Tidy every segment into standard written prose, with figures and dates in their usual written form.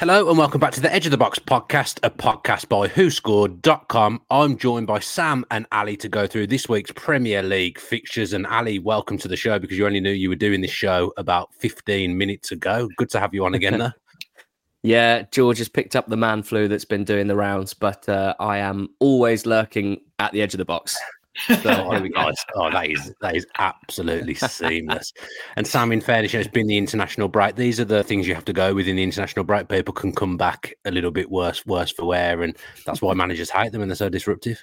Hello and welcome back to the Edge of the Box podcast, a podcast by WhoScored.com. I'm joined by Sam and Ali to go through this week's Premier League fixtures. And Ali, welcome to the show, because you only knew you were doing this show about 15 minutes ago. Good to have you on again, though. Yeah, George has picked up the man flu that's been doing the rounds, but I am always lurking at the Edge of the Box. So, that is absolutely seamless. And Sam, in fairness, it's been the international break. These are the things you have to go with in the international break. People can come back a little bit worse for wear, and that's why managers hate them and they're so disruptive.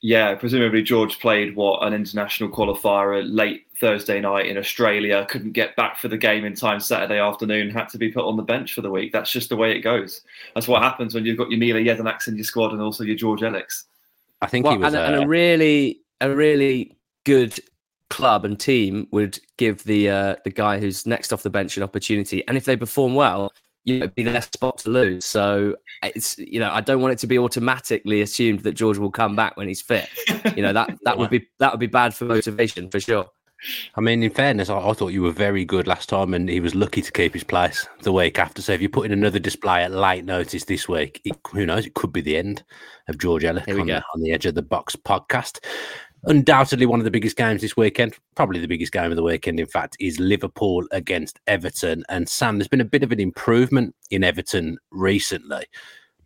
Yeah, presumably George played what, an international qualifier late Thursday night in Australia, couldn't get back for the game in time Saturday afternoon, had to be put on the bench for the week. That's just the way it goes. That's what happens when you've got your Mila Jezanakis in your squad and also your George Ellix. I think he was, and a really good club and team would give the guy who's next off the bench an opportunity. And if they perform well, it'd be less spot to lose. So it's, I don't want it to be automatically assumed that George will come back when he's fit. That would be bad for motivation for sure. I mean, in fairness, I thought you were very good last time, and he was lucky to keep his place the week after. So if you put in another display at late notice this week, who knows? It could be the end of George Ellix on the Edge of the Box podcast. Undoubtedly, one of the biggest games this weekend, probably the biggest game of the weekend, in fact, is Liverpool against Everton. And Sam, there's been a bit of an improvement in Everton recently.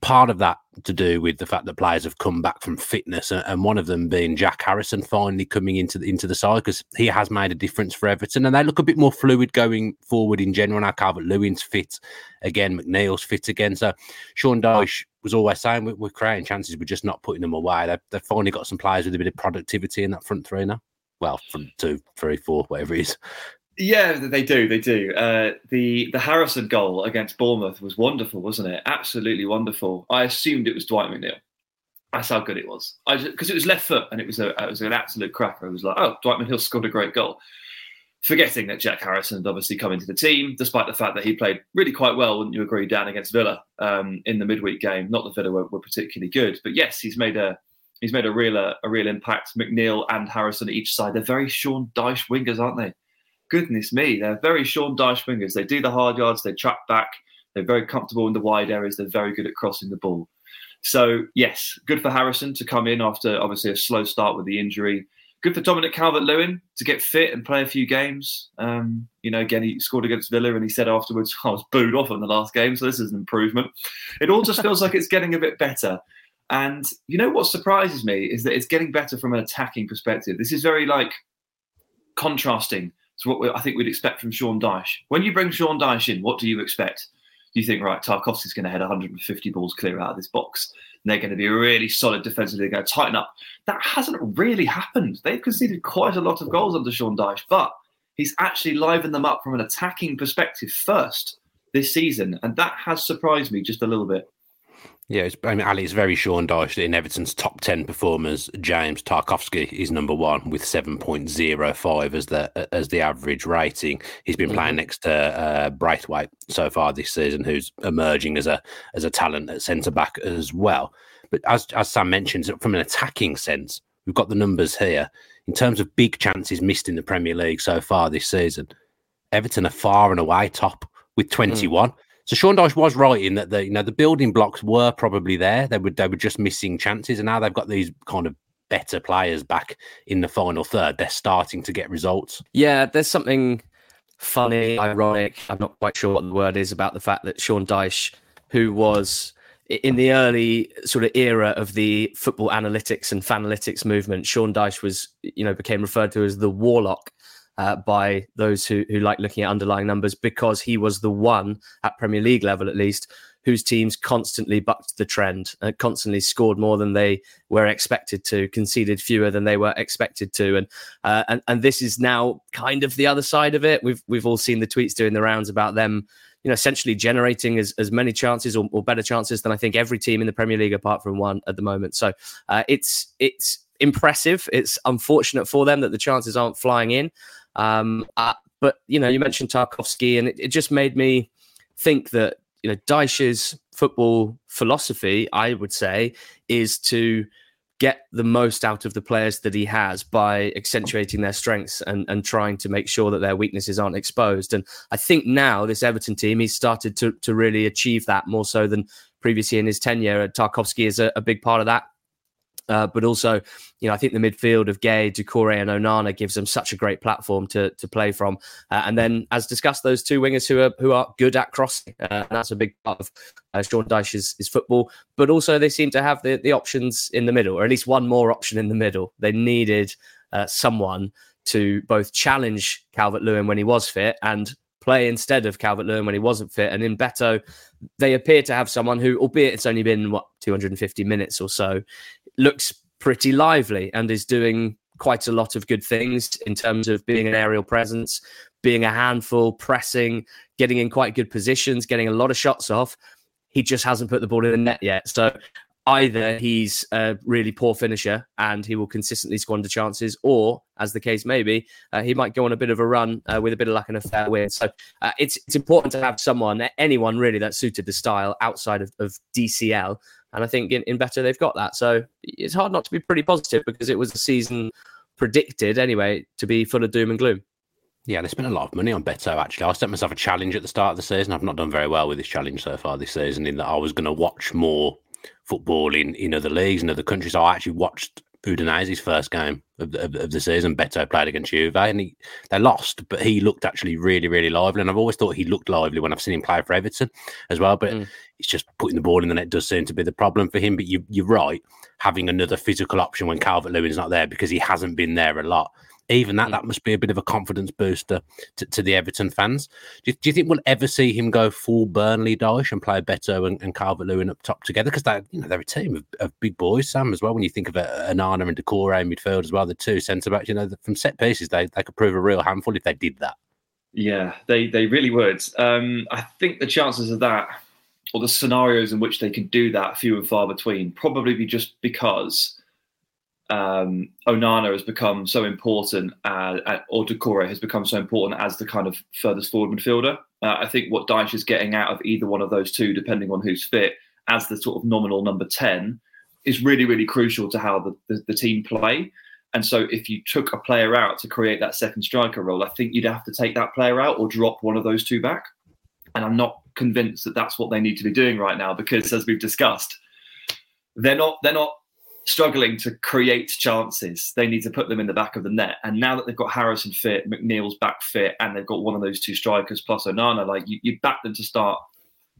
Part of that to do with the fact that players have come back from fitness, and one of them being Jack Harrison finally coming into the side, because he has made a difference for Everton, and they look a bit more fluid going forward in general. Now Calvert-Lewin's fit again, McNeil's fit again. So Sean Dyche was always saying we're creating chances, we're just not putting them away. They've finally got some players with a bit of productivity in that front three now. Well, front 2, 3, 4, whatever it is. Yeah, they do. The Harrison goal against Bournemouth was wonderful, wasn't it? Absolutely wonderful. I assumed it was Dwight McNeil. That's how good it was. Because it was left foot, and it was an absolute cracker. It was like, oh, Dwight McNeil scored a great goal. Forgetting that Jack Harrison had obviously come into the team, despite the fact that he played really quite well, wouldn't you agree, Dan, against Villa in the midweek game. Not that Villa were particularly good, but yes, he's made a real impact. McNeil and Harrison at each side. They're very Sean Dyche wingers, aren't they? Goodness me, they're very Sean Dyche wingers. They do the hard yards, they trap back, they're very comfortable in the wide areas, they're very good at crossing the ball. So, yes, good for Harrison to come in after, obviously, a slow start with the injury. Good for Dominic Calvert-Lewin to get fit and play a few games. Again, he scored against Villa and he said afterwards, I was booed off in the last game, so this is an improvement. It all just feels like it's getting a bit better. And you know what surprises me is that it's getting better from an attacking perspective. This is very, contrasting. So what I think we'd expect from Sean Dyche. When you bring Sean Dyche in, what do you expect? Do you think, right, Tarkowski's going to head 150 balls clear out of this box, and they're going to be really solid defensively, they're going to tighten up? That hasn't really happened. They've conceded quite a lot of goals under Sean Dyche, but he's actually livened them up from an attacking perspective first this season, and that has surprised me just a little bit. Yeah, Ali, it's very Sean Dyche that in Everton's top 10 performers, James Tarkowski is number one with 7.05 as the average rating. He's been playing next to Braithwaite so far this season, who's emerging as a talent at centre-back as well. But as Sam mentions, from an attacking sense, we've got the numbers here. In terms of big chances missed in the Premier League so far this season, Everton are far and away top with 21. So Sean Dyche was right in that the building blocks were probably there. They were just missing chances, and now they've got these kind of better players back in the final third. They're starting to get results. Yeah, there's something funny, ironic. I'm not quite sure what the word is about the fact that Sean Dyche, who was in the early sort of era of the football analytics and fanalytics movement, Sean Dyche was, became referred to as the Warlock. By those who like looking at underlying numbers, because he was the one, at Premier League level at least, whose teams constantly bucked the trend, constantly scored more than they were expected to, conceded fewer than they were expected to. And this is now kind of the other side of it. We've all seen the tweets doing the rounds about them, essentially generating as many chances or better chances than I think every team in the Premier League apart from one at the moment. So it's impressive. It's unfortunate for them that the chances aren't flying in. But you mentioned Tarkowski, and it just made me think that, Dyche's football philosophy, I would say, is to get the most out of the players that he has by accentuating their strengths and trying to make sure that their weaknesses aren't exposed. And I think now this Everton team, he's started to really achieve that more so than previously in his tenure. Tarkowski is a big part of that. But also, you know, I think the midfield of Gay, Doucouré and Onana gives them such a great platform to play from. And then, as discussed, those two wingers who are good at crossing. And that's a big part of Sean Dyche's football. But also, they seem to have the options in the middle, or at least one more option in the middle. They needed someone to both challenge Calvert-Lewin when he was fit and play instead of Calvert-Lewin when he wasn't fit. And in Beto, they appear to have someone who, albeit it's only been, 250 minutes or so, looks pretty lively and is doing quite a lot of good things in terms of being an aerial presence, being a handful, pressing, getting in quite good positions, getting a lot of shots off. He just hasn't put the ball in the net yet. So either he's a really poor finisher and he will consistently squander chances, or, as the case may be, he might go on a bit of a run with a bit of luck and a fair win. So it's important to have someone, anyone really, that suited the style outside of DCL. And I think in Beto, they've got that. So it's hard not to be pretty positive, because it was a season predicted anyway to be full of doom and gloom. Yeah, they spent a lot of money on Beto, actually. I set myself a challenge at the start of the season. I've not done very well with this challenge so far this season, in that I was going to watch more football in other leagues and other countries. So I actually watched Udinese's first game of the season. Beto played against Juve and they lost, but he looked actually really, really lively. And I've always thought he looked lively when I've seen him play for Everton as well. But it's just putting the ball in the net does seem to be the problem for him. But you're right, having another physical option when Calvert-Lewin's not there, because he hasn't been there a lot. Even that must be a bit of a confidence booster to the Everton fans. Do you think we'll ever see him go full Burnley Dyche and play Beto and Calvert-Lewin up top together? Because they're a team of big boys, Sam, as well. When you think of Onana and Doucouré in midfield as well, the two centre-backs, you know, from set pieces, they could prove a real handful if they did that. Yeah, they really would. I think the chances of that, or the scenarios in which they could do that, few and far between, probably be just because Onana has become so important, or Doucouré has become so important as the kind of furthest forward midfielder. I think what Dyche is getting out of either one of those two, depending on who's fit, as the sort of nominal number 10, is really, really crucial to how the team play. And so if you took a player out to create that second striker role, I think you'd have to take that player out or drop one of those two back. And I'm not convinced that that's what they need to be doing right now, because, as we've discussed, they're not struggling to create chances. They need to put them in the back of the net. And now that they've got Harrison fit, McNeil's back fit, and they've got one of those two strikers plus Onana, like, you back them to start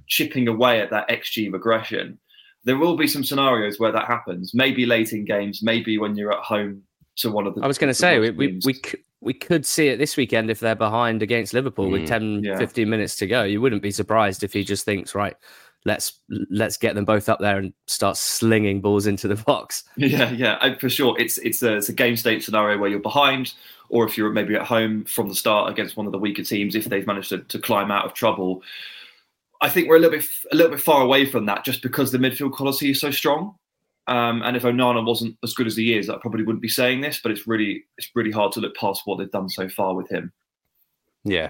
chipping away at that XG regression. There will be some scenarios where that happens, maybe late in games, maybe when you're at home to one of the... I was going to say, we could see it this weekend if they're behind against Liverpool with 10-15 minutes to go. You wouldn't be surprised if he just thinks, right, let's get them both up there and start slinging balls into the box. Yeah, for sure. It's a game state scenario where you're behind, or if you're maybe at home from the start against one of the weaker teams, if they've managed to climb out of trouble. I think we're a little bit far away from that, just because the midfield quality is so strong. And if Onana wasn't as good as he is, I probably wouldn't be saying this, but it's really hard to look past what they've done so far with him. Yeah.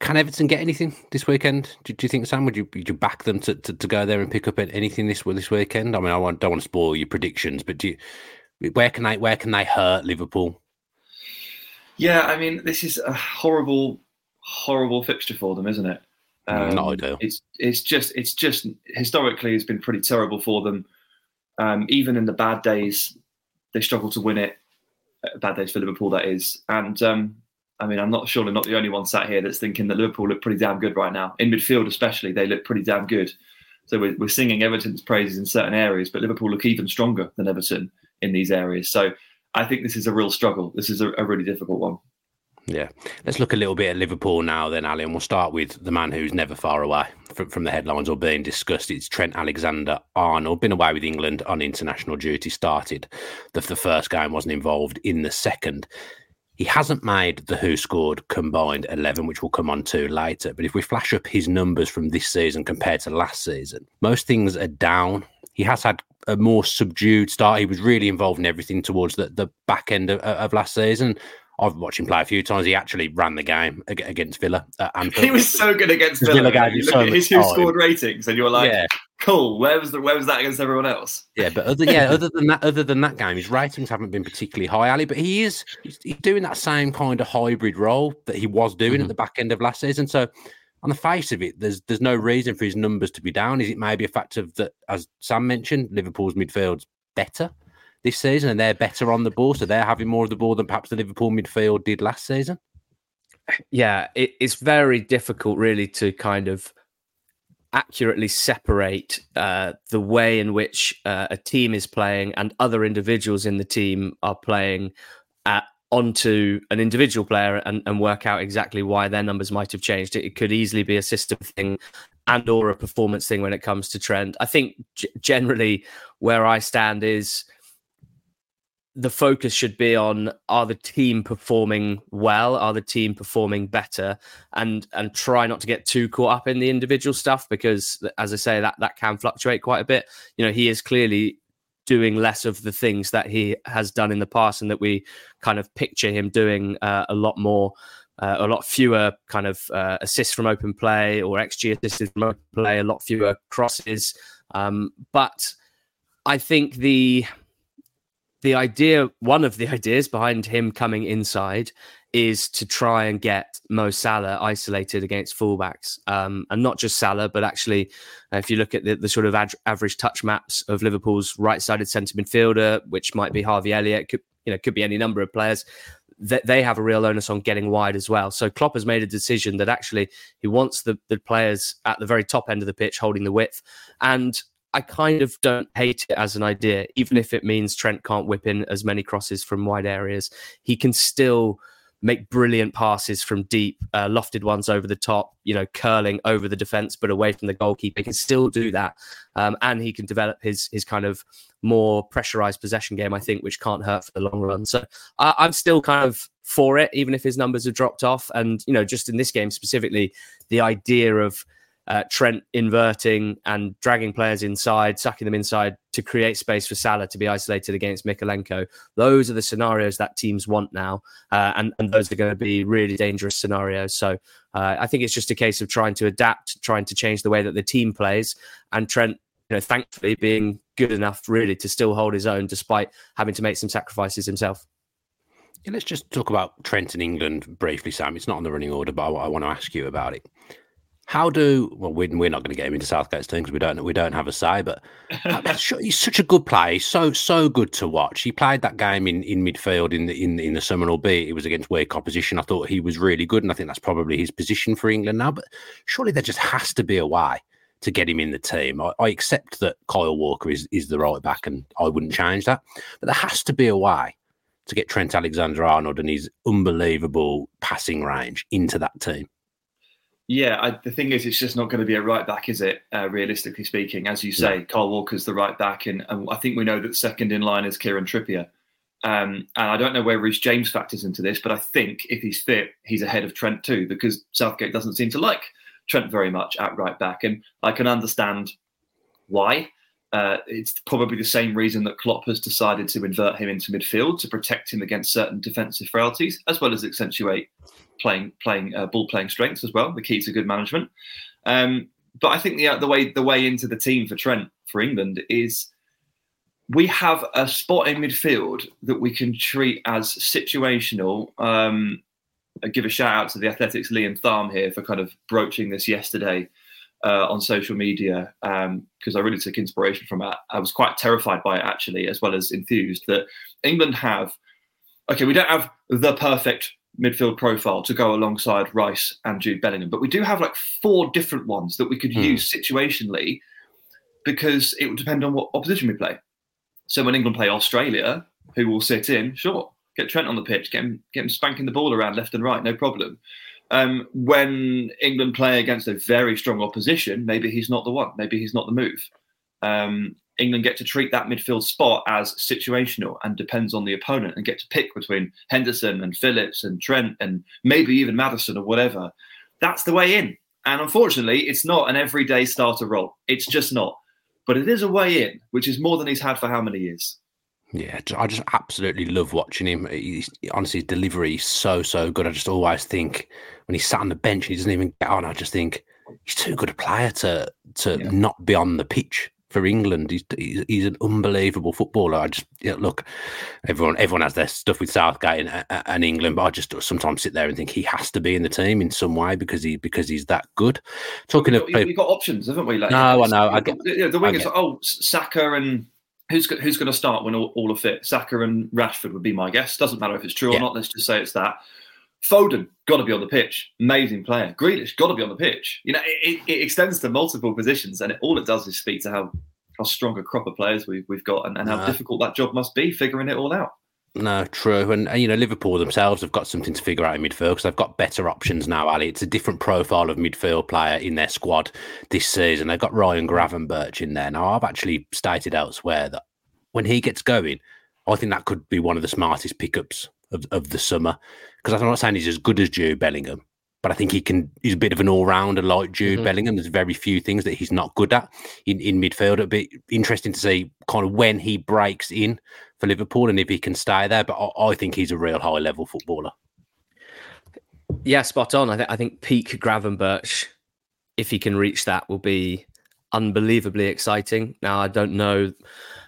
Can Everton get anything this weekend? Do you think, Sam? Would you back them to go there and pick up anything this weekend? I mean, don't want to spoil your predictions, but where can they hurt Liverpool? Yeah, I mean, this is a horrible fixture for them, isn't it? Not ideal. It's just historically it's been pretty terrible for them. Even in the bad days, they struggle to win it. Bad days for Liverpool, that is, and. I mean, I'm surely not the only one sat here that's thinking that Liverpool look pretty damn good right now. In midfield especially, they look pretty damn good. So we're singing Everton's praises in certain areas, but Liverpool look even stronger than Everton in these areas. So I think this is a real struggle. This is a really difficult one. Yeah. Let's look a little bit at Liverpool now then, Ali, and we'll start with the man who's never far away from the headlines or being discussed. It's Trent Alexander-Arnold, been away with England on international duty, started the first game, wasn't involved in the second. He hasn't made the who scored combined 11, which we'll come on to later. But if we flash up his numbers from this season compared to last season, most things are down. He has had a more subdued start. He was really involved in everything towards the back end of last season. I've watched him play a few times. He actually ran the game against Villa. He was so good against Villa. You look at his two-scored ratings, and you're like, cool. Where was that against everyone else? Yeah, but other than that game, his ratings haven't been particularly high, Ali. But he's doing that same kind of hybrid role that he was doing at the back end of last season. So, on the face of it, there's no reason for his numbers to be down. Is it maybe a fact of that, as Sam mentioned, Liverpool's midfield's better this season, and they're better on the ball, so they're having more of the ball than perhaps the Liverpool midfield did last season? Yeah, it's very difficult, really, to kind of accurately separate the way in which a team is playing and other individuals in the team are playing onto an individual player and work out exactly why their numbers might have changed. It could easily be a system thing and or a performance thing when it comes to Trent. I think generally where I stand is the focus should be on, are the team performing well? Are the team performing better? And try not to get too caught up in the individual stuff, because, as I say, that can fluctuate quite a bit. You know, he is clearly doing less of the things that he has done in the past and that we kind of picture him doing a lot fewer kind of assists from open play or XG assists from open play, a lot fewer crosses. But I think one of the ideas behind him coming inside is to try and get Mo Salah isolated against fullbacks. And not just Salah, but actually, if you look at the sort of average touch maps of Liverpool's right-sided centre midfielder, which might be Harvey Elliott, could be any number of players, they have a real onus on getting wide as well. So Klopp has made a decision that actually he wants the players at the very top end of the pitch holding the width. And I kind of don't hate it as an idea, even if it means Trent can't whip in as many crosses from wide areas. He can still make brilliant passes from deep, lofted ones over the top, curling over the defence, but away from the goalkeeper. He can still do that. And he can develop his kind of more pressurised possession game, I think, which can't hurt for the long run. So I'm still kind of for it, even if his numbers have dropped off. And, just in this game specifically, the idea of Trent inverting and dragging players inside, sucking them inside to create space for Salah to be isolated against Mikalenko. Those are the scenarios that teams want now, and those are going to be really dangerous scenarios. So I think it's just a case of trying to adapt, trying to change the way that the team plays, and Trent, thankfully being good enough really to still hold his own despite having to make some sacrifices himself. Yeah, let's just talk about Trent in England briefly, Sam. It's not on the running order, but I want to ask you about it. We're not going to get him into Southgate's team because we don't have a say, but he's such a good player. He's so good to watch. He played that game in midfield in the summer, albeit it was against weak opposition. I thought he was really good, and I think that's probably his position for England now, but surely there just has to be a way to get him in the team. I accept that Kyle Walker is the right back, and I wouldn't change that, but there has to be a way to get Trent Alexander-Arnold and his unbelievable passing range into that team. Yeah, the thing is, it's just not going to be a right back, is it? Realistically speaking, as you say, Kyle Walker's the right back, and I think we know that second in line is Kieran Trippier. And I don't know where Reece James factors into this, but I think if he's fit, he's ahead of Trent too, because Southgate doesn't seem to like Trent very much at right back, and I can understand why. It's probably the same reason that Klopp has decided to invert him into midfield to protect him against certain defensive frailties, as well as accentuate ball playing strengths as well, the key to good management. But I think the way into the team for Trent for England is we have a spot in midfield that we can treat as situational. I give a shout out to the Athletic's Liam Tharm here for kind of broaching this yesterday on social media, because I really took inspiration from that. I was quite terrified by it actually, as well as enthused that England have. Okay, we don't have the perfect midfield profile to go alongside Rice and Jude Bellingham, but we do have like four different ones that we could use situationally, because it would depend on what opposition we play. So when England play Australia, who will sit in, sure, get Trent on the pitch, get him spanking the ball around left and right, no problem. When England play against a very strong opposition, maybe he's not the one, maybe he's not the move. England get to treat that midfield spot as situational and depends on the opponent, and get to pick between Henderson and Phillips and Trent and maybe even Maddison or whatever. That's the way in. And unfortunately, it's not an everyday starter role. It's just not. But it is a way in, which is more than he's had for how many years? Yeah, I just absolutely love watching him. Honestly, his delivery is so good. I just always think when he's sat on the bench and he doesn't even get on, I just think he's too good a player to not be on the pitch for England. He's an unbelievable footballer. I just look, everyone has their stuff with Southgate and England, but I just sometimes sit there and think he has to be in the team in some way because he's that good. Talking of, we've got options, haven't we? Like, no, I know. I get, the wingers. Saka and. Who's going to start when all are fit? Saka and Rashford would be my guess. Doesn't matter if it's true or not. Let's just say it's that. Foden, got to be on the pitch. Amazing player. Grealish, got to be on the pitch. You know, it extends to multiple positions, and all it does is speak to how strong a crop of players we've got and how difficult that job must be, figuring it all out. No, true. And, you know, Liverpool themselves have got something to figure out in midfield because they've got better options now, Ali. It's a different profile of midfield player in their squad this season. They've got Ryan Gravenberch in there. Now, I've actually stated elsewhere that when he gets going, I think that could be one of the smartest pickups of the summer, because I'm not saying he's as good as Jude Bellingham, but I think he's a bit of an all-rounder like Jude Bellingham. There's very few things that he's not good at in midfield. It'd be interesting to see kind of when he breaks in for Liverpool and if he can stay there. But I think he's a real high-level footballer. Yeah, spot on. I think peak Gravenberch, if he can reach that, will be unbelievably exciting. Now, I don't know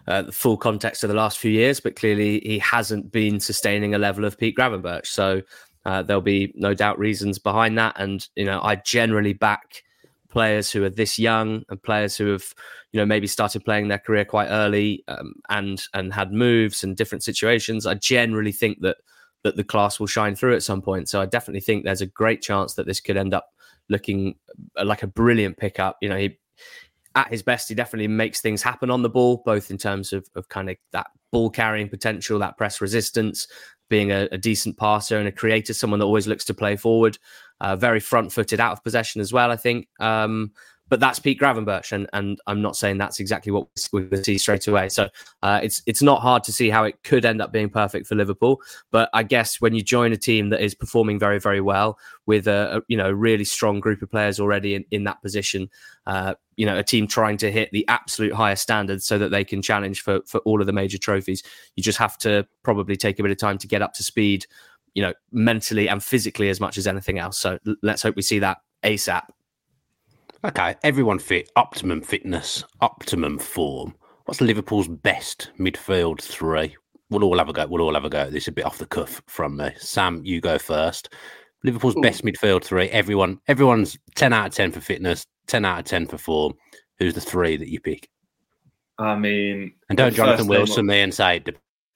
the full context of the last few years, but clearly he hasn't been sustaining a level of peak Gravenberch. So... there'll be no doubt reasons behind that. And, you know, I generally back players who are this young and players who have, you know, maybe started playing their career quite early and had moves and different situations. I generally think that the class will shine through at some point. So I definitely think there's a great chance that this could end up looking like a brilliant pickup. You know, at his best, he definitely makes things happen on the ball, both in terms of kind of that ball carrying potential, that press resistance, being a decent passer and a creator, someone that always looks to play forward, very front-footed out of possession as well, I think. But that's Pete Gravenberch, and I'm not saying that's exactly what we see straight away. So it's not hard to see how it could end up being perfect for Liverpool. But I guess when you join a team that is performing very, very well with a really strong group of players already in that position, you know, a team trying to hit the absolute highest standards so that they can challenge for all of the major trophies. You just have to probably take a bit of time to get up to speed, you know, mentally and physically as much as anything else. So let's hope we see that ASAP. Okay, everyone fit, optimum fitness, optimum form. What's Liverpool's best midfield three? We'll all have a go at this, a bit off the cuff from me. Sam, you go first. Liverpool's best midfield three. Everyone's 10 out of 10 for fitness, 10 out of 10 for form. Who's the three that you pick? I mean... And don't Jonathan Wilson me and say it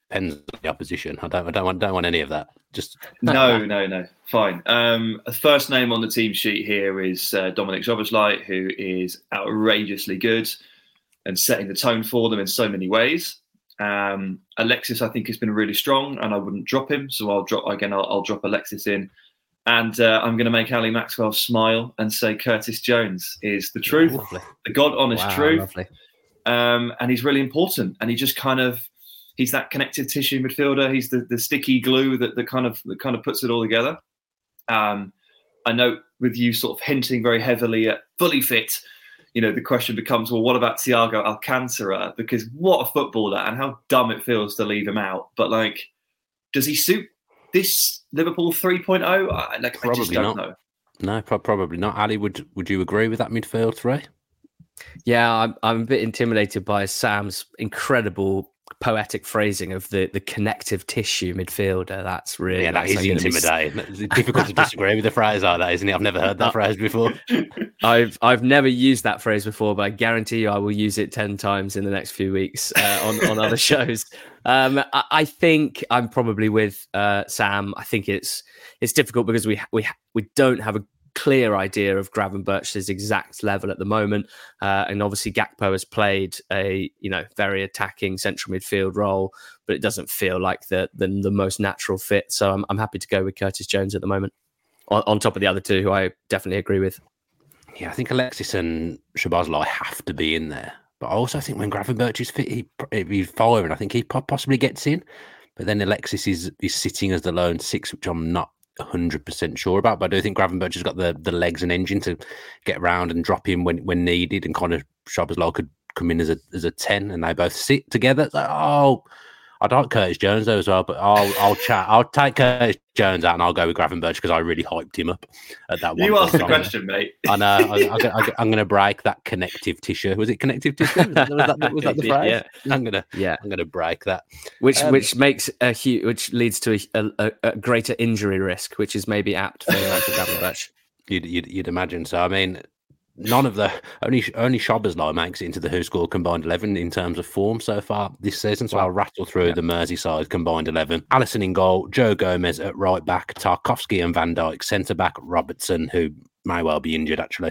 depends on the opposition. I don't want any of that. Just No. Fine. A first name on the team sheet here is Dominic Szoboszlai, who is outrageously good and setting the tone for them in so many ways. Alexis, I think, has been really strong, and I wouldn't drop him. So I'll drop Alexis in. And I'm going to make Ali Maxwell smile and say Curtis Jones is the truth, the God-honest truth. And he's really important. And he just kind of, he's that connective tissue midfielder. He's the sticky glue that kind of puts it all together. I know with you sort of hinting very heavily at fully fit, you know, the question becomes, well, what about Thiago Alcantara? Because what a footballer and how dumb it feels to leave him out. But, like, does he suit this Liverpool 3.0? Probably I just don't know. No, probably not. Ali, would you agree with that midfield three? Yeah, I'm a bit intimidated by Sam's incredible poetic phrasing of the connective tissue midfielder. That's really... Yeah, that is intimidating. It's difficult to disagree with a phrase like that, isn't it? I've never heard that phrase before. I've never used that phrase before, but I guarantee you I will use it 10 times in the next few weeks on other shows. I think I'm probably with Sam. I think it's difficult because we don't have a clear idea of Gravenberch's exact level at the moment, and obviously Gakpo has played a, you know, very attacking central midfield role, but it doesn't feel like the most natural fit. So I'm happy to go with Curtis Jones at the moment, on top of the other two, who I definitely agree with. Yeah, I think Alexis and Szoboszlai have to be in there, but I also think when Gravenberch is fit, he's firing. I think he possibly gets in, but then Alexis is sitting as the lone six, which I'm not 100% sure about, but I do think Gravenberch has got the legs and engine to get around and drop in when needed, and kind of Szoboszlai could come in as a 10, and they both sit together. So, I'd like Curtis Jones though as well, but I'll take Curtis Jones out and I'll go with Gravenberch because I really hyped him up at that one. You asked the question, mate. I know. I'm going to break that connective tissue. Was it connective tissue? Was that the phrase? Yeah. I'm going to break that. Which leads to a greater injury risk, which is maybe apt for Gravenberch. You'd imagine. So I mean, none of the only Szoboszlai makes it into the Who Score combined 11 in terms of form so far this season. So I'll rattle through the Merseyside combined 11. Alisson in goal, Joe Gomez at right back, Tarkowski and Van Dijk centre back, Robertson, who may well be injured actually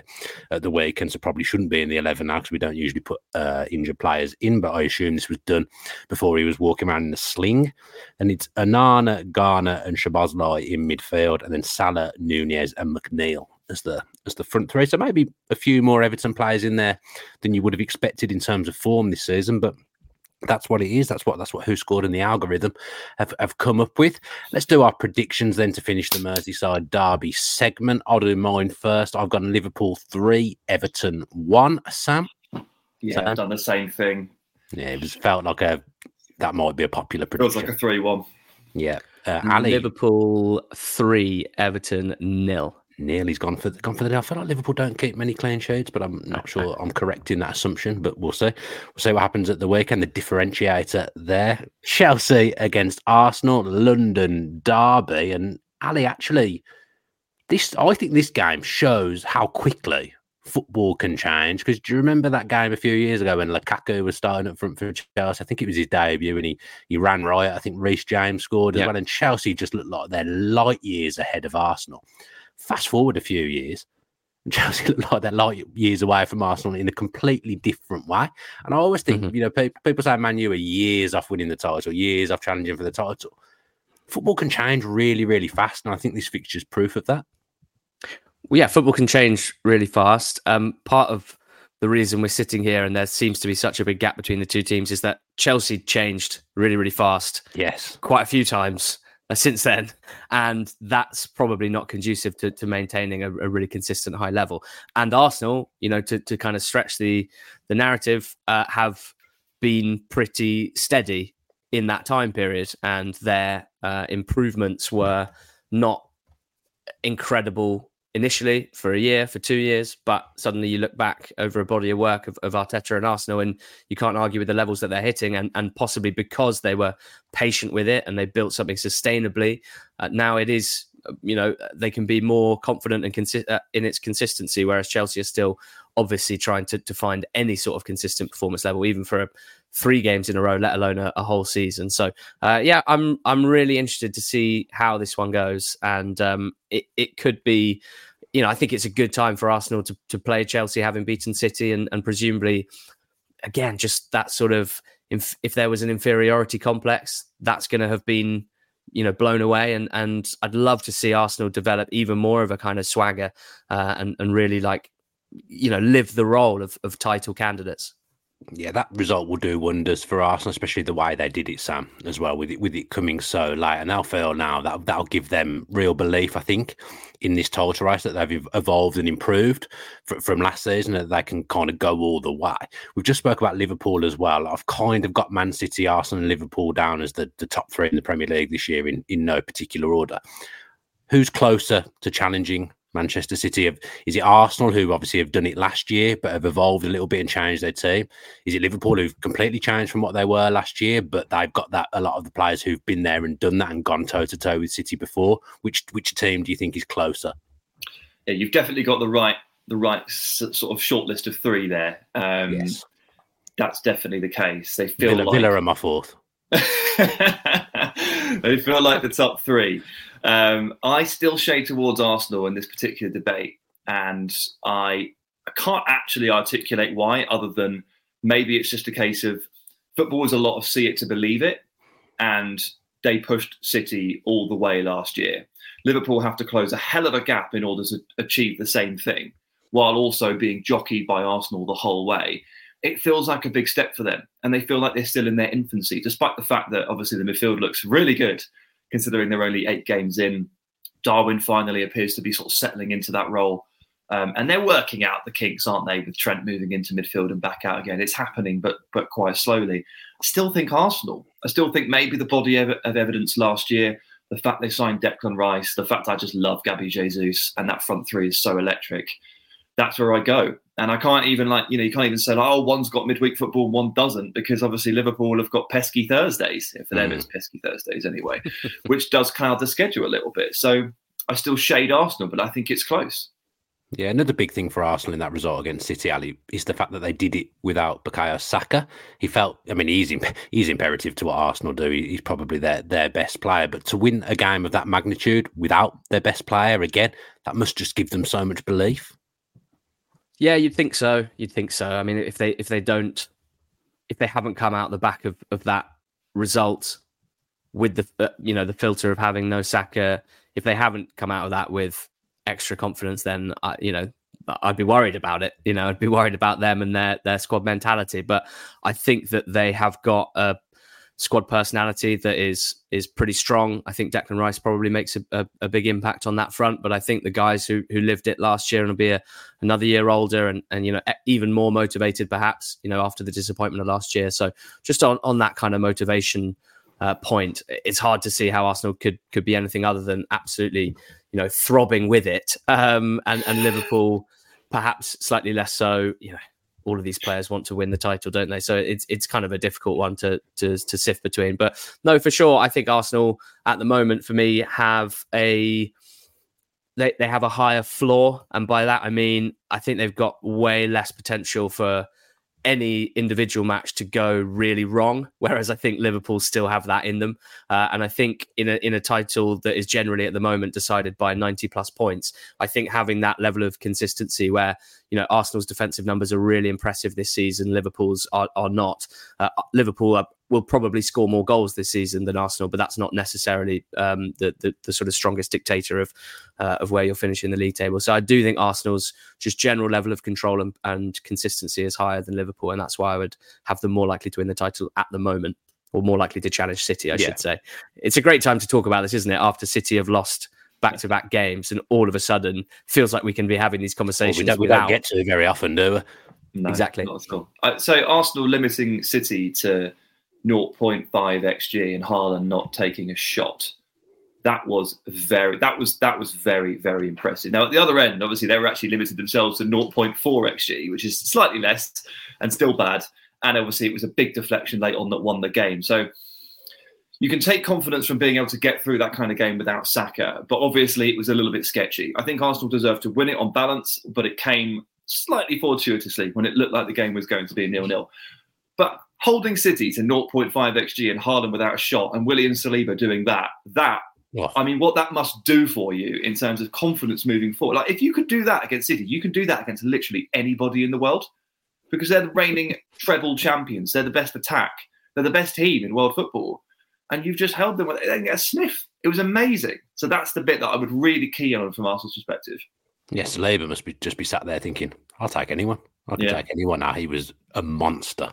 at the weekend, so probably shouldn't be in the 11 now because we don't usually put injured players in, but I assume this was done before he was walking around in a sling. And it's Onana, Garner and Szoboszlai in midfield, and then Salah, Nunez and McNeil as the front three. So maybe a few more Everton players in there than you would have expected in terms of form this season, but that's what it is. That's what Who Scored in the algorithm have come up with. Let's do our predictions then to finish the Merseyside derby segment. I'll do mine first. I've got Liverpool 3, Everton 1. Sam? Yeah, I've done the same thing. Yeah, it just felt like that might be a popular prediction. It was like a 3-1. Yeah. Ali? Liverpool 3, Everton 0. Nearly's gone for the day. I feel like Liverpool don't keep many clean sheets, but I'm not sure I'm correct in that assumption. But we'll see. We'll see what happens at the weekend. The differentiator there. Chelsea against Arsenal, London derby. And Ali, actually, I think this game shows how quickly football can change, because do you remember that game a few years ago when Lukaku was starting up front for Chelsea? I think it was his debut and he ran riot. I think Reece James scored as well. And Chelsea just looked like they're light years ahead of Arsenal. Fast forward a few years, and Chelsea look like they're light years away from Arsenal in a completely different way. And I always think, people say Man U are years off winning the title, years off challenging for the title. Football can change really, really fast, and I think this fixture's proof of that. Well, yeah, football can change really fast. Part of the reason we're sitting here and there seems to be such a big gap between the two teams is that Chelsea changed really, really fast. Yes, quite a few times since then, and that's probably not conducive to maintaining a really consistent high level. And Arsenal, to kind of stretch the narrative, have been pretty steady in that time period, and their improvements were not incredible initially for a year, for 2 years, but suddenly you look back over a body of work of Arteta and Arsenal and you can't argue with the levels that they're hitting, and possibly because they were patient with it and they built something sustainably. Now it is, they can be more confident and in its consistency, whereas Chelsea are still obviously trying to find any sort of consistent performance level, even for 3 games in a row, let alone a whole season. So I'm really interested to see how this one goes, and it could be, I think it's a good time for Arsenal to play Chelsea, having beaten City, and presumably again just that sort of if there was an inferiority complex that's going to have been blown away, and I'd love to see Arsenal develop even more of a kind of swagger and really live the role of title candidates. Yeah, that result will do wonders for Arsenal, especially the way they did it, Sam, as well, with it coming so late. And they'll feel now that'll give them real belief, I think, in this title race, that they've evolved and improved from last season, that they can kind of go all the way. We've just spoke about Liverpool as well. I've kind of got Man City, Arsenal and Liverpool down as the top three in the Premier League this year in no particular order. Who's closer to challenging Manchester City? Is it Arsenal, who obviously have done it last year but have evolved a little bit and changed their team? Is it Liverpool, who've completely changed from what they were last year, but they've got that a lot of the players who've been there and done that and gone toe-to-toe with City before? Which team do you think is closer? Yeah, you've definitely got the right sort of shortlist of 3 there. Yes. That's definitely the case. They feel Villa are my 4th. They feel like the top 3. I still shade towards Arsenal in this particular debate, and I can't actually articulate why, other than maybe it's just a case of football is a lot of see it to believe it, and they pushed City all the way last year. Liverpool have to close a hell of a gap in order to achieve the same thing, while also being jockeyed by Arsenal the whole way. It feels like a big step for them, and they feel like they're still in their infancy, despite the fact that obviously the midfield looks really good, considering they're only 8 games in. Darwin finally appears to be sort of settling into that role And they're working out the kinks, aren't they, with Trent moving into midfield and back out again. It's happening, but quite slowly. I still think Arsenal. I still think maybe the body of evidence last year, the fact they signed Declan Rice, the fact I just love Gabi Jesus, and that front three is so electric. That's where I go. And I can't even you can't even say, one's got midweek football and one doesn't, because obviously Liverpool have got pesky Thursdays. For them, it's pesky Thursdays anyway, which does cloud the schedule a little bit. So I still shade Arsenal, but I think it's close. Yeah, another big thing for Arsenal in that result against City, Ali, is the fact that they did it without Bukayo Saka. He's imperative to what Arsenal do. He's probably their best player. But to win a game of that magnitude without their best player again, that must just give them so much belief. Yeah, you'd think so. I mean, if they haven't come out the back of that result with the filter of having no Saka, if they haven't come out of that with extra confidence, then I'd be worried about it. I'd be worried about them and their squad mentality. But I think that they have got a squad personality that is pretty strong. I think Declan Rice probably makes a big impact on that front, but I think the guys who lived it last year and will be another year older and even more motivated perhaps, after the disappointment of last year. So just on that kind of motivation point, it's hard to see how Arsenal could be anything other than absolutely throbbing with it, and Liverpool perhaps slightly less so. All of these players want to win the title, don't they? So it's kind of a difficult one to sift between. But no, for sure, I think Arsenal at the moment for me have they have a higher floor, and by that I mean I think they've got way less potential for any individual match to go really wrong. Whereas I think Liverpool still have that in them, and I think in a title that is generally at the moment decided by 90 plus points, I think having that level of consistency where Arsenal's defensive numbers are really impressive this season. Liverpool's are not. Liverpool will probably score more goals this season than Arsenal, but that's not necessarily the sort of strongest dictator of where you'll finish in the league table. So I do think Arsenal's just general level of control and consistency is higher than Liverpool, and that's why I would have them more likely to win the title at the moment, or more likely to challenge City, I should say. It's a great time to talk about this, isn't it? After City have lost back-to-back games, and all of a sudden feels like we can be having these conversations. We don't get to very often, do we? No, exactly. Not at all. So Arsenal limiting City to 0.5 xG and Haaland not taking a shot. That was very, very impressive. Now at the other end, obviously they were actually limited themselves to 0.4 xG, which is slightly less and still bad. And obviously it was a big deflection late on that won the game. So you can take confidence from being able to get through that kind of game without Saka, but obviously it was a little bit sketchy. I think Arsenal deserved to win it on balance, but it came slightly fortuitously when it looked like the game was going to be 0-0. But holding City to 0.5 xG and Haaland without a shot and William Saliba doing what that must do for you in terms of confidence moving forward. Like if you could do that against City, you can do that against literally anybody in the world, because they're the reigning treble champions. They're the best attack. They're the best team in world football. And you've just held them. They didn't get a sniff. It was amazing. So that's the bit that I would really key on from Arsenal's perspective. Yes, Labour must just be sat there thinking, I'll take anyone. I can take anyone. Now, he was a monster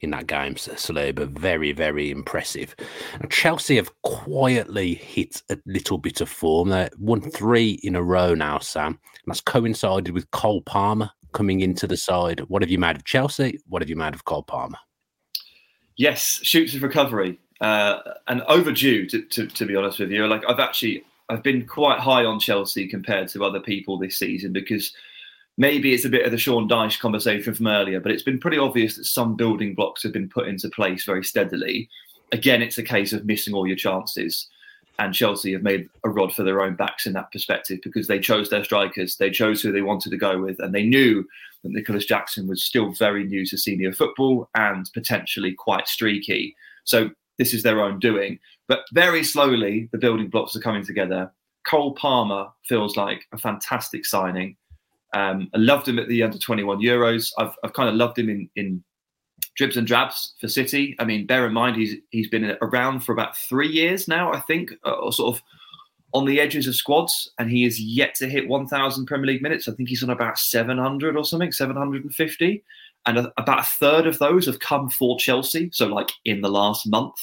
in that game, Saliba, very, very impressive. And Chelsea have quietly hit a little bit of form. They've won 3 in a row now, Sam. And that's coincided with Cole Palmer coming into the side. What have you made of Chelsea? What have you made of Cole Palmer? Yes, shoots of recovery. And overdue, to be honest with you. Like I've been quite high on Chelsea compared to other people this season, because maybe it's a bit of the Sean Dyche conversation from earlier, but it's been pretty obvious that some building blocks have been put into place very steadily. Again, it's a case of missing all your chances, and Chelsea have made a rod for their own backs in that perspective, because they chose their strikers, they chose who they wanted to go with, and they knew that Nicholas Jackson was still very new to senior football and potentially quite streaky. So this is their own doing. But very slowly, the building blocks are coming together. Cole Palmer feels like a fantastic signing. I loved him at the under-21 Euros. I've kind of loved him in dribs and drabs for City. I mean, bear in mind, he's been around for about 3 years now, I think, or sort of on the edges of squads, and he is yet to hit 1,000 Premier League minutes. I think he's on about 700 or something, 750. And about a third of those have come for Chelsea. So like in the last month,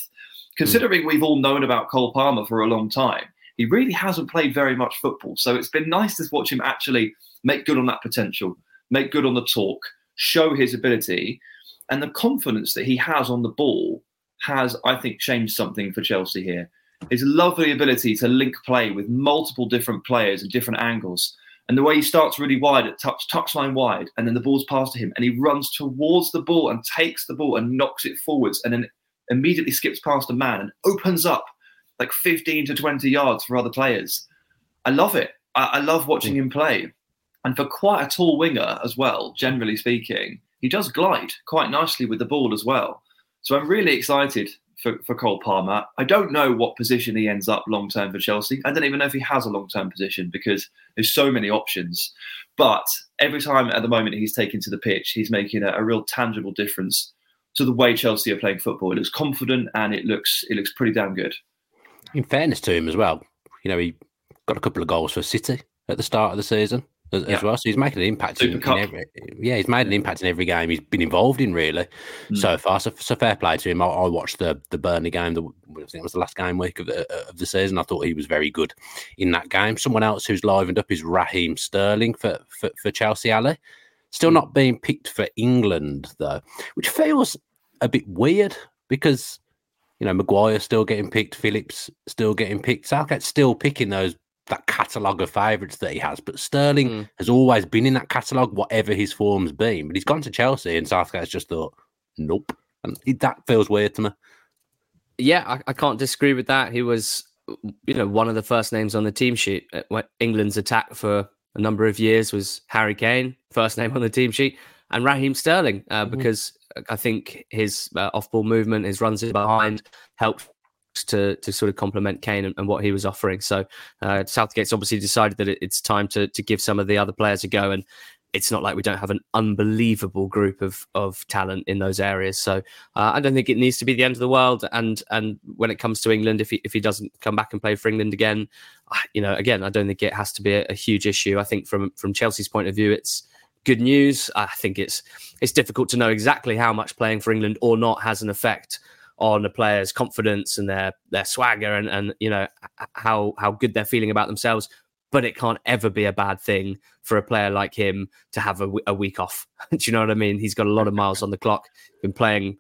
considering we've all known about Cole Palmer for a long time, he really hasn't played very much football. So it's been nice to watch him actually make good on that potential, make good on the talk, show his ability. And the confidence that he has on the ball has, I think, changed something for Chelsea here. His lovely ability to link play with multiple different players and different angles. And the way he starts really wide at touchline wide, and then the ball's passed to him, and he runs towards the ball and takes the ball and knocks it forwards, and then immediately skips past a man and opens up like 15 to 20 yards for other players. I love it. I love watching him play. And for quite a tall winger as well, generally speaking, he does glide quite nicely with the ball as well. So I'm really excited for Cole Palmer. I don't know what position he ends up long-term for Chelsea. I don't even know if he has a long-term position because there's so many options. But every time at the moment he's taken to the pitch, he's making a real tangible difference to the way Chelsea are playing football. It looks confident and it looks pretty damn good. In fairness to him as well, you know, he got a couple of goals for City at the start of the season as well. So he's making an impact he's made an impact in every game he's been involved in, really, so far. So fair play to him. I watched the Burnley game, I think it was the last game week of the season. I thought he was very good in that game. Someone else who's livened up is Raheem Sterling for Chelsea Alley. Still not being picked for England, though, which feels a bit weird because, you know, Maguire's still getting picked, Phillips still getting picked, Southgate's still picking that catalogue of favourites that he has, but Sterling has always been in that catalogue, whatever his form's been. But he's gone to Chelsea and Southgate's just thought, nope. And that feels weird to me. Yeah, I can't disagree with that. He was, you know, one of the first names on the team sheet. England's attack for a number of years was Harry Kane, first name on the team sheet, and Raheem Sterling, because I think his off-ball movement, his runs in behind helped to sort of complement Kane and what he was offering. So Southgate's obviously decided that it's time to give some of the other players a go, and it's not like we don't have an unbelievable group of talent in those areas. So I don't think it needs to be the end of the world. And when it comes to England, if he doesn't come back and play for England again, you know, again, I don't think it has to be a huge issue. I think from Chelsea's point of view, it's good news. I think it's difficult to know exactly how much playing for England or not has an effect on a player's confidence and their swagger and you know how good they're feeling about themselves. But it can't ever be a bad thing for a player like him to have a week off. Do you know what I mean? He's got a lot of miles on the clock. Been playing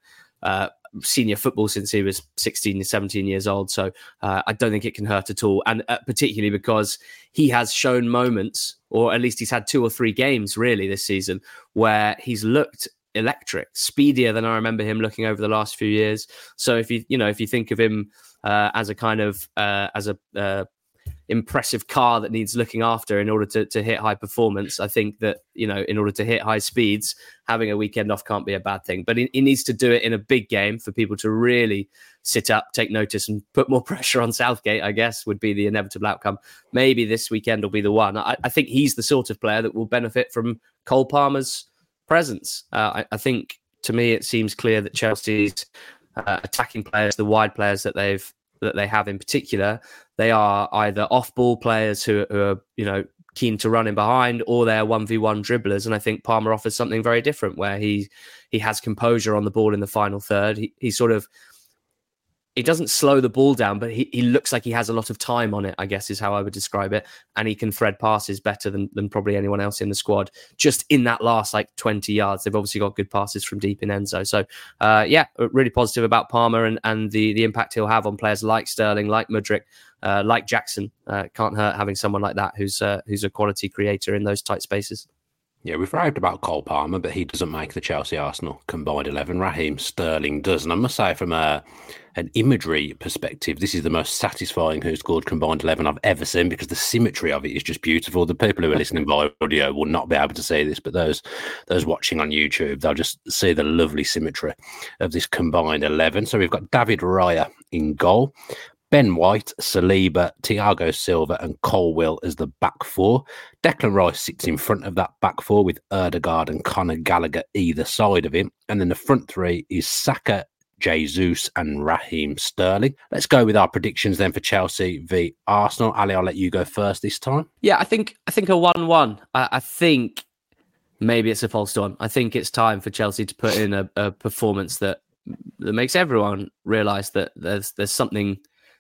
senior football since he was 16 or 17 years old. So I don't think it can hurt at all. And particularly because he has shown moments, or at least he's had two or three games really this season, where he's looked electric, speedier than I remember him looking over the last few years. So if you think of him as a kind of impressive car that needs looking after in order to hit high performance, I think that, you know, in order to hit high speeds, having a weekend off can't be a bad thing. But he needs to do it in a big game for people to really sit up, take notice, and put more pressure on Southgate, I guess, would be the inevitable outcome. Maybe this weekend will be the one. I think he's the sort of player that will benefit from Cole Palmer's presence. I think, to me, it seems clear that Chelsea's attacking players, the wide players that they have in particular, they are either off-ball players who are, you know, keen to run in behind, or they're 1v1 dribblers. And I think Palmer offers something very different, where he has composure on the ball in the final third. He sort of, he doesn't slow the ball down, but he looks like he has a lot of time on it, I guess, is how I would describe it. And he can thread passes better than probably anyone else in the squad. Just in that last, 20 yards, they've obviously got good passes from deep in Enzo. So, really positive about Palmer and the impact he'll have on players like Sterling, like Mudryk, like Jackson. Can't hurt having someone like that who's a quality creator in those tight spaces. Yeah, we've raved about Cole Palmer, but he doesn't make the Chelsea-Arsenal combined 11. Raheem Sterling does. And I must say, from an imagery perspective, this is the most satisfying who's scored combined 11 I've ever seen, because the symmetry of it is just beautiful. The people who are listening by audio will not be able to see this, but those watching on YouTube, they'll just see the lovely symmetry of this combined 11. So we've got David Raya in goal. Ben White, Saliba, Thiago Silva and Colwill as the back four. Declan Rice sits in front of that back four with Ødegaard and Conor Gallagher either side of him. And then the front three is Saka, Jesus and Raheem Sterling. Let's go with our predictions then for Chelsea v Arsenal. Ali, I'll let you go first this time. Yeah, I think a 1-1. I think maybe it's a false dawn. I think it's time for Chelsea to put in a performance that makes everyone realise that there's something...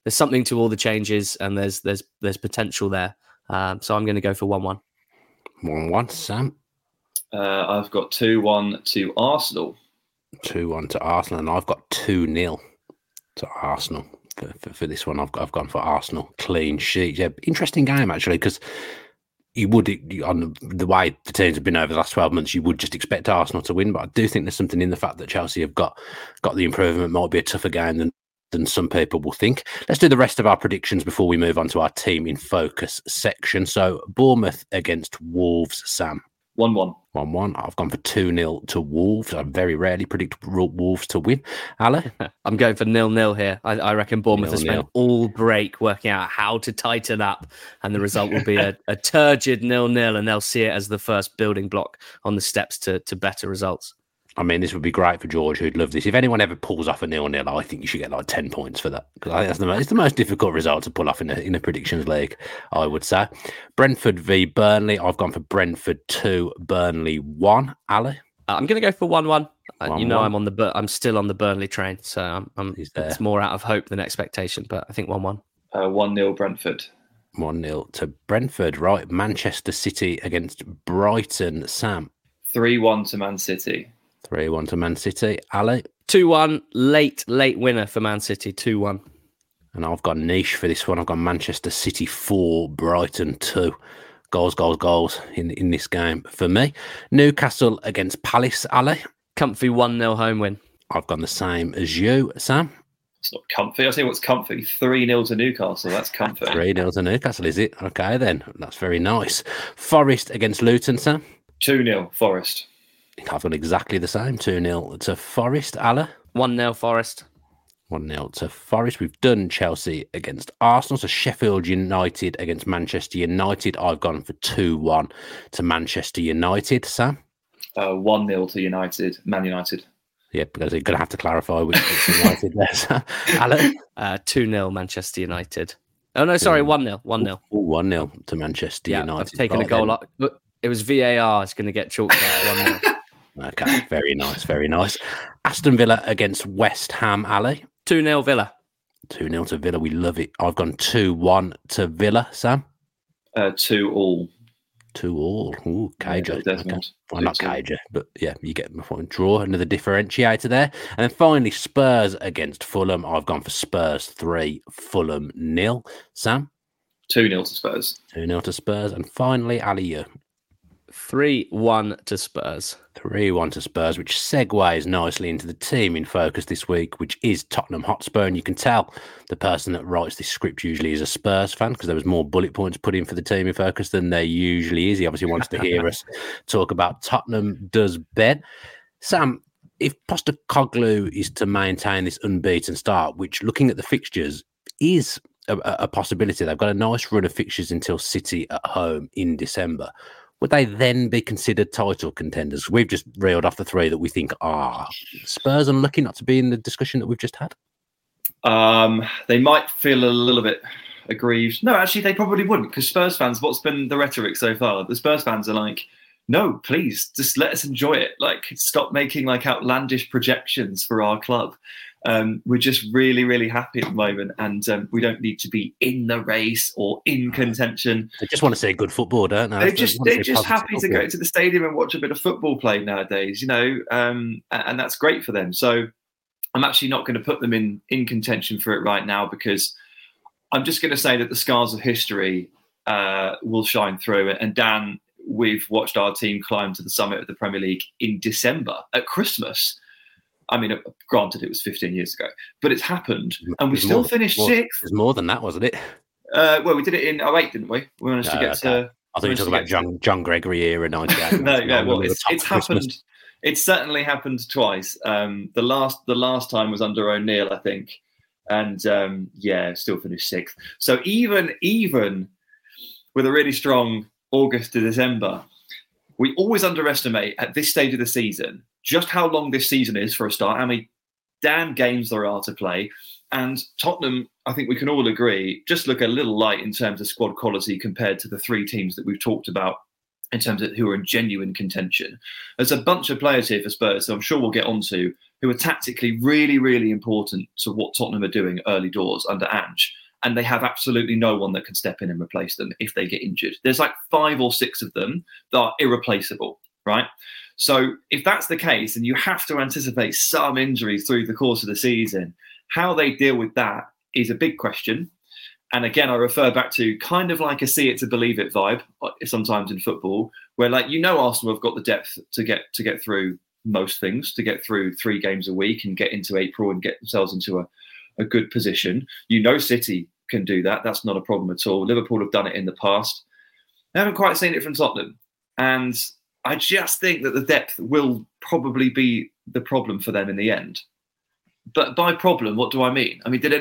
there's something to all the changes, and there's potential there. So I'm going to go for 1-1. 1-1, Sam. I've got 2-1 to Arsenal. 2-1 to Arsenal, and I've got 2-0 to Arsenal for this one. I've gone for Arsenal clean sheet. Yeah, interesting game actually, because you would, on the way the teams have been over the last 12 months, you would just expect Arsenal to win. But I do think there's something in the fact that Chelsea have got the improvement. Might be a tougher game than some people will think. Let's do the rest of our predictions before we move on to our team in focus section. So Bournemouth against Wolves, Sam. 1-1. 1-1. I've gone for 2-0 to Wolves. I very rarely predict Wolves to win. Ale? I'm going for 0-0 here. I reckon Bournemouth has spent all break working out how to tighten up, and the result will be a turgid 0-0, and they'll see it as the first building block on the steps to better results. I mean, this would be great for George, who'd love this. If anyone ever pulls off a 0-0, I think you should get like 10 points for that, because I think that's it's the most difficult result to pull off in a predictions league, I would say. Brentford v Burnley. I've gone for Brentford 2, Burnley 1. Ali? I'm going to go for 1-1. I'm still on the Burnley train, so it's more out of hope than expectation, but I think 1-1. 1-0 Brentford. 1-0 to Brentford. Right, Manchester City against Brighton. Sam? 3-1 to Man City. 3-1 to Man City. Ali? 2-1. Late winner for Man City. 2-1. And I've got niche for this one. I've got Manchester City 4, Brighton 2. Goals in this game for me. Newcastle against Palace. Ali? Comfy 1-0 home win. I've gone the same as you, Sam. It's not comfy. I'll tell you what's comfy. 3-0 to Newcastle. That's comfy. 3-0 to Newcastle, is it? Okay, then. That's very nice. Forest against Luton, Sam? 2-0 Forest. I've done exactly the same. 2-0 to Forest. Allah? 1-0 Forest. 1-0 to Forest. We've done Chelsea against Arsenal. So Sheffield United against Manchester United. I've gone for 2-1 to Manchester United. Sam? 1-0 to United. Man United. Yeah, because you're going to have to clarify which United there, Sam. Allah? 2-0 Manchester United. Oh, no, sorry. 1-0. 1-0. 1-0 to Manchester United. I've taken a goal up. It was VAR. It's going to get chalked out. 1-0. Okay, very nice, very nice. Aston Villa against West Ham, Ali? 2-0 Villa. 2-0 to Villa, we love it. I've gone 2-1 to Villa, Sam? 2-2. 2-2. Ooh, Cager. Yeah, okay. Well, not Cager, but yeah, you get my point. Draw, another differentiator there. And then finally, Spurs against Fulham. I've gone for Spurs 3, Fulham 0. Sam? 2-0 to Spurs. 2-0 to Spurs. And finally, Ali, you? 3-1 to Spurs. 3-1 to Spurs, which segues nicely into the team in focus this week, which is Tottenham Hotspur. And you can tell the person that writes this script usually is a Spurs fan, because there was more bullet points put in for the team in focus than there usually is. He obviously wants to hear us talk about Tottenham, does Ben. Sam, if Postecoglou is to maintain this unbeaten start, which looking at the fixtures is a possibility, they've got a nice run of fixtures until City at home in December. Would they then be considered title contenders? We've just reeled off the three that we think are. Spurs unlucky not to be in the discussion that we've just had? They might feel a little bit aggrieved. No, actually, they probably wouldn't, because Spurs fans, what's been the rhetoric so far? The Spurs fans are like, no, please, just let us enjoy it. Like, stop making like outlandish projections for our club. We're just really, really happy at the moment, and we don't need to be in the race or in contention. They just want to see good football, don't they? They're just happy football. To go to the stadium and watch a bit of football played nowadays, you know, and that's great for them. So I'm actually not going to put them in contention for it right now, because I'm just going to say that the scars of history will shine through. And Dan, we've watched our team climb to the summit of the Premier League in December at Christmas. I mean, granted, it was 15 years ago, but it's happened, and we still finished sixth. It was more than that, wasn't it? Well, we did it in 08, didn't we? We managed to get to... I thought you were talking about John Gregory era in 98. No, well, it's happened. It's certainly happened twice. The last time was under O'Neill, I think, and still finished sixth. So even with a really strong August to December, we always underestimate at this stage of the season just how long this season is for a start, how many damn games there are to play. And Tottenham, I think we can all agree, just look a little light in terms of squad quality compared to the three teams that we've talked about in terms of who are in genuine contention. There's a bunch of players here for Spurs, so I'm sure we'll get onto, who are tactically really, really important to what Tottenham are doing early doors under Ange. And they have absolutely no one that can step in and replace them if they get injured. There's like 5 or 6 of them that are irreplaceable, right? So if that's the case, then you have to anticipate some injuries through the course of the season. How they deal with that is a big question. And again, I refer back to kind of like a see it to believe it vibe sometimes in football, where like, you know, Arsenal have got the depth to get through most things, to get through 3 games a week and get into April and get themselves into a good position. You know, City can do that. That's not a problem at all. Liverpool have done it in the past. I haven't quite seen it from Tottenham. And I just think that the depth will probably be the problem for them in the end. But by problem, what do I mean? I mean, is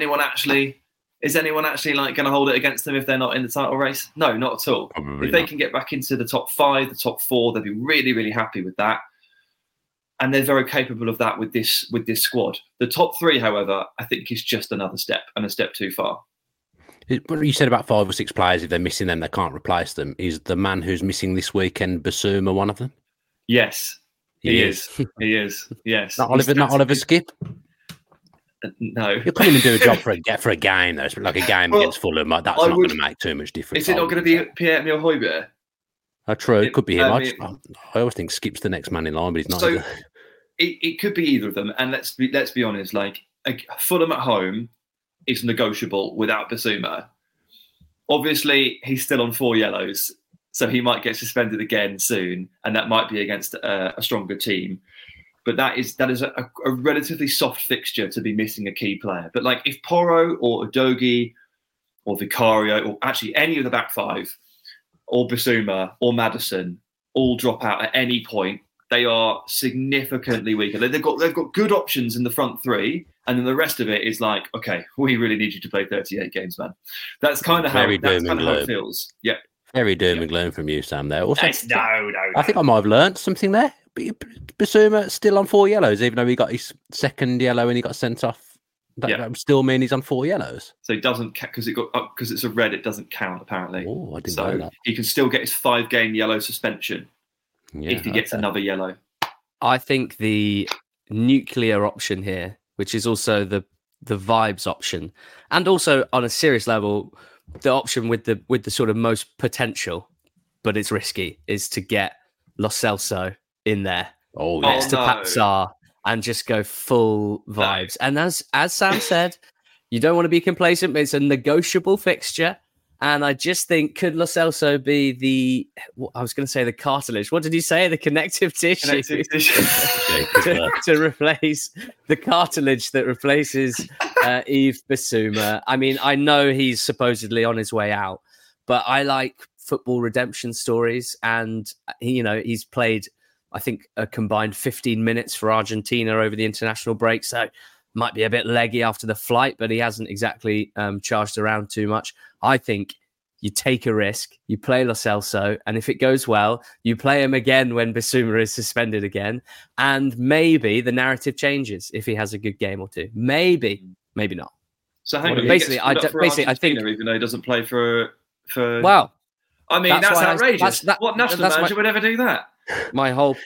anyone actually like going to hold it against them if they're not in the title race? No, not at all. Probably if they can get back into the top 5, the top 4, they'll be really, really happy with that. And they're very capable of that with this squad. The top 3, however, I think is just another step and a step too far. What you said about 5 or 6 players, if they're missing them, they can't replace them. Is the man who's missing this weekend, Basuma, one of them? Yes, he is. He is. Yes. Not Oliver Skip. No, he'll come in and do a job for a game though. It's like a game against Fulham. Like, that's not going to make too much difference. Is it not going to be Pierre-Emile Højbjerg? Oh, true. It could be him. I always think Skip's the next man in line, but he's not. So it could be either of them. And let's be honest. Like Fulham at home is negotiable without Basuma. Obviously, he's still on 4 yellows, so he might get suspended again soon, and that might be against a stronger team. But that is a relatively soft fixture to be missing a key player. But like if Porro or Udogie or Vicario or actually any of the back 5 or Basuma or Maddison all drop out at any point, they are significantly weaker. They've got good options in the front 3, and then the rest of it is like, okay, we really need you to play 38 games, man. That's kind of how it feels. Yeah. Very doom and gloom from you, Sam, there. Also, I think I might have learned something there. Basuma still on 4 yellows, even though he got his 2nd yellow and he got sent off. That would still mean he's on 4 yellows. So he doesn't because it's a red. It doesn't count apparently. Oh, I didn't know that. He can still get his 5-game yellow suspension if he gets another yellow. I think the nuclear option here, which is also the vibes option, and also on a serious level, the option with the sort of most potential, but it's risky, is to get Lo Celso in there next to Patsar and just go full vibes. And as Sam said, you don't want to be complacent, but it's a negotiable fixture. And I just think, could Lo Celso be the cartilage? What did you say? The connective tissue, to replace the cartilage that replaces Yves Bissouma. I mean, I know he's supposedly on his way out, but I like football redemption stories. And, he's played, I think, a combined 15 minutes for Argentina over the international break. So might be a bit leggy after the flight, but he hasn't exactly charged around too much. I think you take a risk, you play Lo Celso, and if it goes well, you play him again when Bissouma is suspended again. And maybe the narrative changes if he has a good game or two. Maybe, maybe not. So hang on, basically, I think, even though he doesn't play for. Well, I mean, that's outrageous. What national manager would ever do that? My whole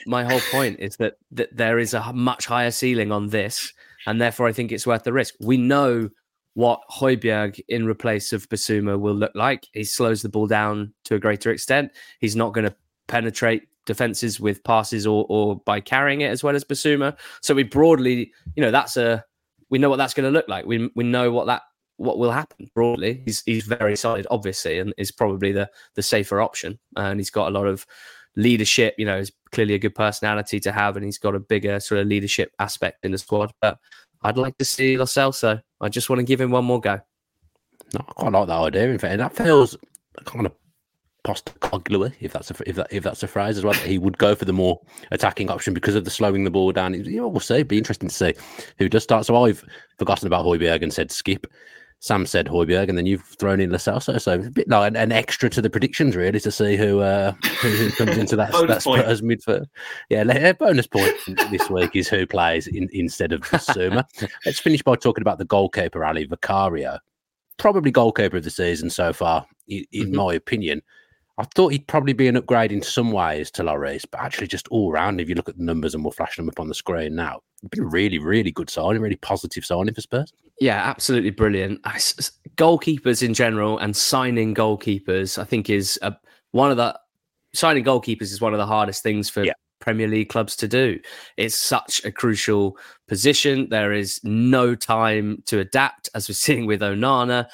point is that there is a much higher ceiling on this, and therefore I think it's worth the risk. We know what Højbjerg in replace of Basuma will look like. He slows the ball down to a greater extent. He's not going to penetrate defenses with passes or by carrying it as well as Basuma. So we broadly, we know what that's going to look like. We know what will happen broadly. He's very solid, obviously, and is probably the safer option. And he's got a lot of leadership, is clearly a good personality to have, and he's got a bigger sort of leadership aspect in the squad. But I'd like to see Lo Celso. I just want to give him one more go. No, I quite like that idea. In fact, that feels kind of Postecoglou, if that's a phrase as well. That he would go for the more attacking option because of the slowing the ball down. We'll see. It'd be interesting to see who does start. So I've forgotten about Højbjerg and said Skip. Sam said Højbjerg, and then you've thrown in Lo Celso, so it's a bit like an extra to the predictions, really, to see who comes into that spot as midfield. Yeah, bonus point this week is who plays instead of Basuma. Let's finish by talking about the goalkeeper, Ali Vicario. Probably goalkeeper of the season so far, in my opinion. I thought he'd probably be an upgrade in some ways to Lloris, but actually just all round, if you look at the numbers, and we'll flash them up on the screen now, it's been a really, really good signing, really positive signing for Spurs. Yeah, absolutely brilliant. Goalkeepers in general and signing goalkeepers, I think, is signing goalkeepers is one of the hardest things for Premier League clubs to do. It's such a crucial position. There is no time to adapt, as we're seeing with Onana.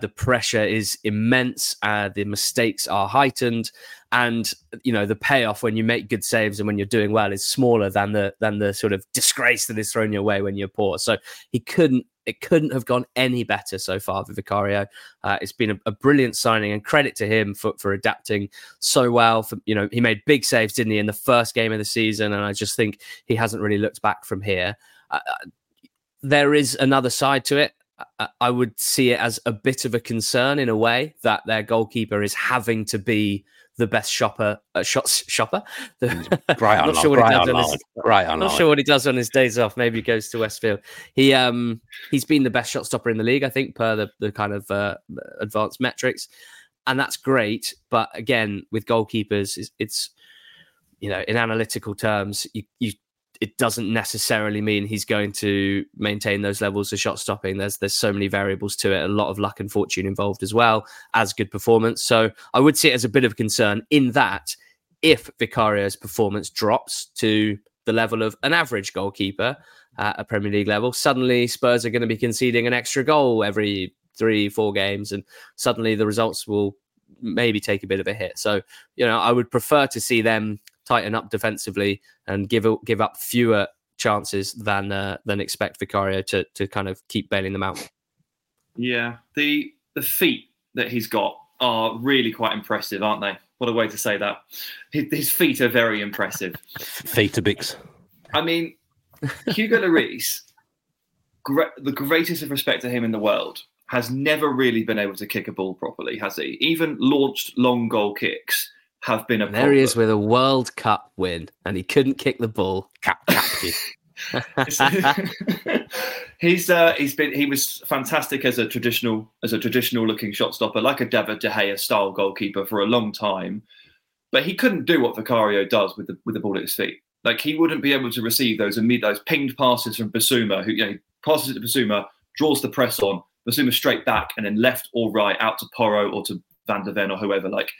The pressure is immense. The mistakes are heightened, and the payoff when you make good saves and when you're doing well is smaller than the sort of disgrace that is thrown your way when you're poor. So it couldn't have gone any better so far for Vicario. It's been a brilliant signing, and credit to him for adapting so well. He made big saves, didn't he, in the first game of the season, and I just think he hasn't really looked back from here. There is another side to it. I would see it as a bit of a concern in a way that their goalkeeper is having to be the best shopper. Not sure what he does on his days off. Maybe he goes to Westfield. He's been the best shot stopper in the league, I think, per the kind of advanced metrics, and that's great. But again, with goalkeepers, it's in analytical terms, it doesn't necessarily mean he's going to maintain those levels of shot stopping. There's so many variables to it, a lot of luck and fortune involved as well as good performance. So I would see it as a bit of a concern in that if Vicario's performance drops to the level of an average goalkeeper at a Premier League level, suddenly Spurs are going to be conceding an extra goal every 3-4 games, and suddenly the results will maybe take a bit of a hit. So, I would prefer to see them tighten up defensively and give up fewer chances than expect Vicario to kind of keep bailing them out. Yeah, the feet that he's got are really quite impressive, aren't they? What a way to say that. His feet are very impressive. Feet-a-bix. I mean, Hugo Lloris, the greatest of respect to him in the world, has never really been able to kick a ball properly, has he? Even launched long goal kicks have been a problem. There he is with a World Cup win, and he couldn't kick the ball. He was fantastic as a traditional looking shot stopper, like a David De Gea style goalkeeper for a long time, but he couldn't do what Vicario does with the ball at his feet. Like, he wouldn't be able to receive those pinged passes from Basuma, who passes it to Basuma, draws the press on Basuma straight back, and then left or right out to Porro or to Van de Ven or whoever. Like,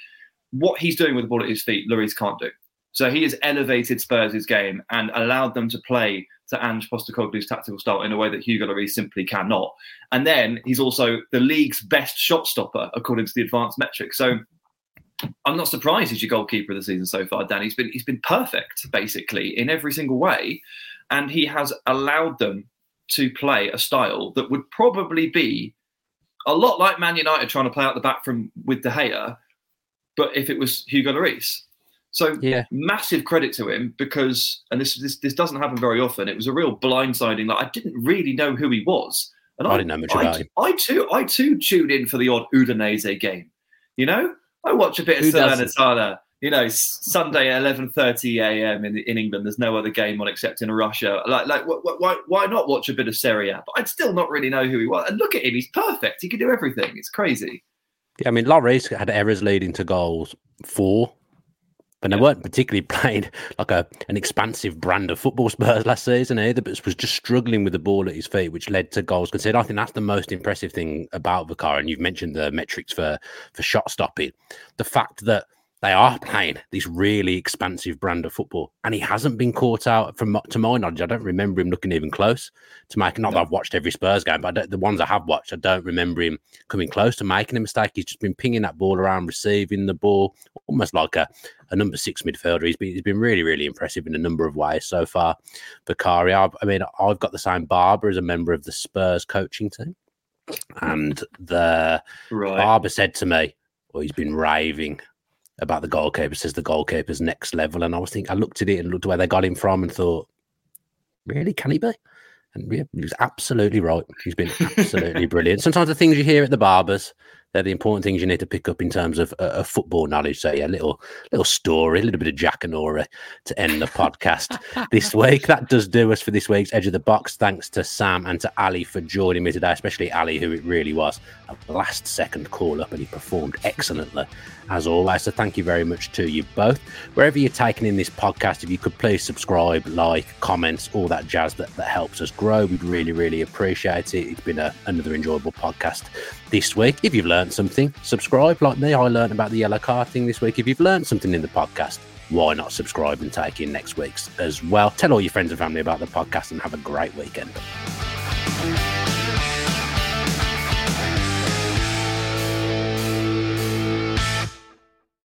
what he's doing with the ball at his feet, Lloris can't do. So he has elevated Spurs' game and allowed them to play to Ange Postecoglou's tactical style in a way that Hugo Lloris simply cannot. And then he's also the league's best shot stopper, according to the advanced metrics. So I'm not surprised he's your goalkeeper of the season so far, Dan. He's been perfect, basically, in every single way. And he has allowed them to play a style that would probably be a lot like Man United trying to play out the back with De Gea, but if it was Hugo Lloris. So massive credit to him, because, and this doesn't happen very often, it was a real blindsiding. Like, I didn't really know who he was. And I didn't know much about him. I too tune in for the odd Udinese game. I watch a bit of Salernitana, Sunday at 11:30 a.m. in England. There's no other game on except in Russia. Like why not watch a bit of Serie A? But I'd still not really know who he was. And look at him, he's perfect. He can do everything. It's crazy. Yeah, I mean, Lloris had errors leading to goals 4, but they weren't particularly playing like an expansive brand of football Spurs last season either, but was just struggling with the ball at his feet, which led to goals conceded. I think that's the most impressive thing about Vicario, and you've mentioned the metrics for shot stopping. The fact that they are playing this really expansive brand of football, and he hasn't been caught out to my knowledge. I don't remember him looking even close to making. Not that I've watched every Spurs game, but the ones I have watched, I don't remember him coming close to making a mistake. He's just been pinging that ball around, receiving the ball, almost like a number 6 midfielder. He's been really, really impressive in a number of ways so far. Vicario, I mean, I've got the same Barber as a member of the Spurs coaching team, and the Barber said to me, "Well, he's been raving about the goalkeeper, says the goalkeeper's next level." And I was thinking, I looked at it and looked at where they got him from and thought, really, can he be? And he was absolutely right. He's been absolutely brilliant. Sometimes the things you hear at the Barbers, They're the important things you need to pick up in terms of football knowledge. So yeah, little story, a little bit of Jackanory to end the podcast this week. That does do us for this week's Edge of the Box. Thanks to Sam and to Ali for joining me today, especially Ali, who it really was a last-second call-up, and he performed excellently, as always. So thank you very much to you both. Wherever you're taking in this podcast, if you could please subscribe, like, comments, all that jazz that helps us grow. We'd really, really appreciate it. It's been another enjoyable podcast this week. If you've learned something, subscribe. Like me, I learned about the yellow card thing this week. If you've learned something in the podcast, why not subscribe and take in next week's as well? Tell all your friends and family about the podcast and have a great weekend.